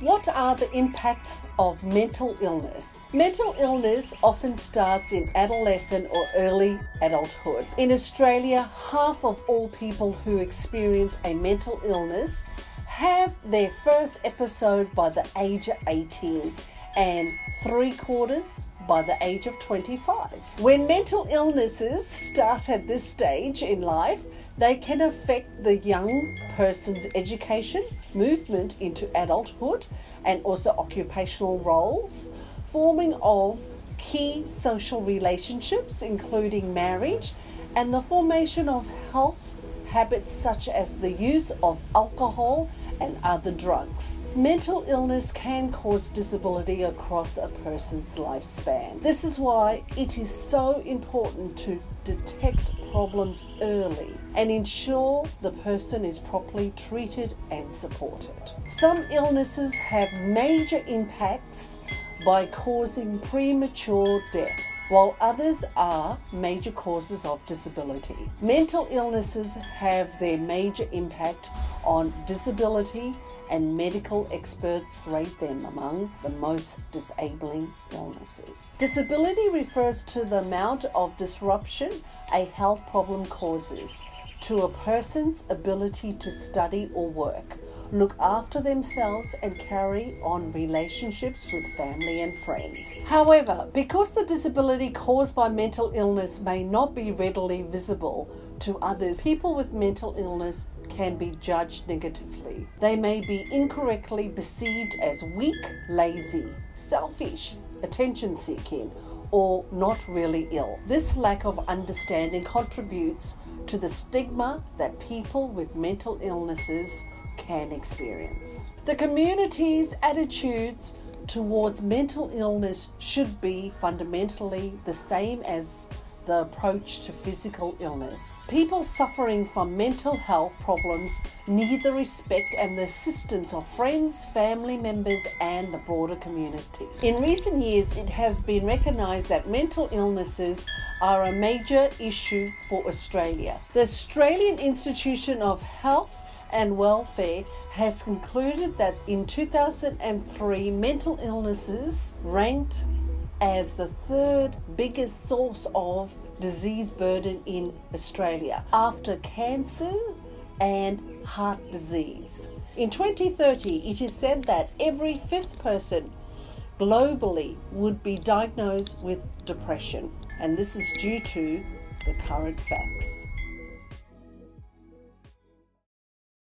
What are the impacts of mental illness? Mental illness often starts in adolescent or early adulthood. In Australia, half of all people who experience a mental illness have their first episode by the age of 18 and three-quarters by the age of 25. When mental illnesses start at this stage in life, they can affect the young person's education, movement into adulthood, and also occupational roles, forming of key social relationships, including marriage, and the formation of health habits such as the use of alcohol and other drugs. Mental illness can cause disability across a person's lifespan. This is why it is so important to detect problems early and ensure the person is properly treated and supported. Some illnesses have major impacts by causing premature death, while others are major causes of disability. Mental illnesses have their major impact on disability, and medical experts rate them among the most disabling illnesses. Disability refers to the amount of disruption a health problem causes to a person's ability to study or work, look after themselves, and carry on relationships with family and friends. However, because the disability caused by mental illness may not be readily visible to others, people with mental illness can be judged negatively. They may be incorrectly perceived as weak, lazy, selfish, attention-seeking, or not really ill. This lack of understanding contributes to the stigma that people with mental illnesses can experience. The community's attitudes towards mental illness should be fundamentally the same as the approach to physical illness. People suffering from mental health problems need the respect and the assistance of friends, family members, and the broader community. In recent years, it has been recognised that mental illnesses are a major issue for Australia. The Australian Institution of Health and Welfare has concluded that in 2003, mental illnesses ranked as the third biggest source of disease burden in Australia, after cancer and heart disease. In 2030, it is said that every fifth person globally would be diagnosed with depression, and this is due to the current facts.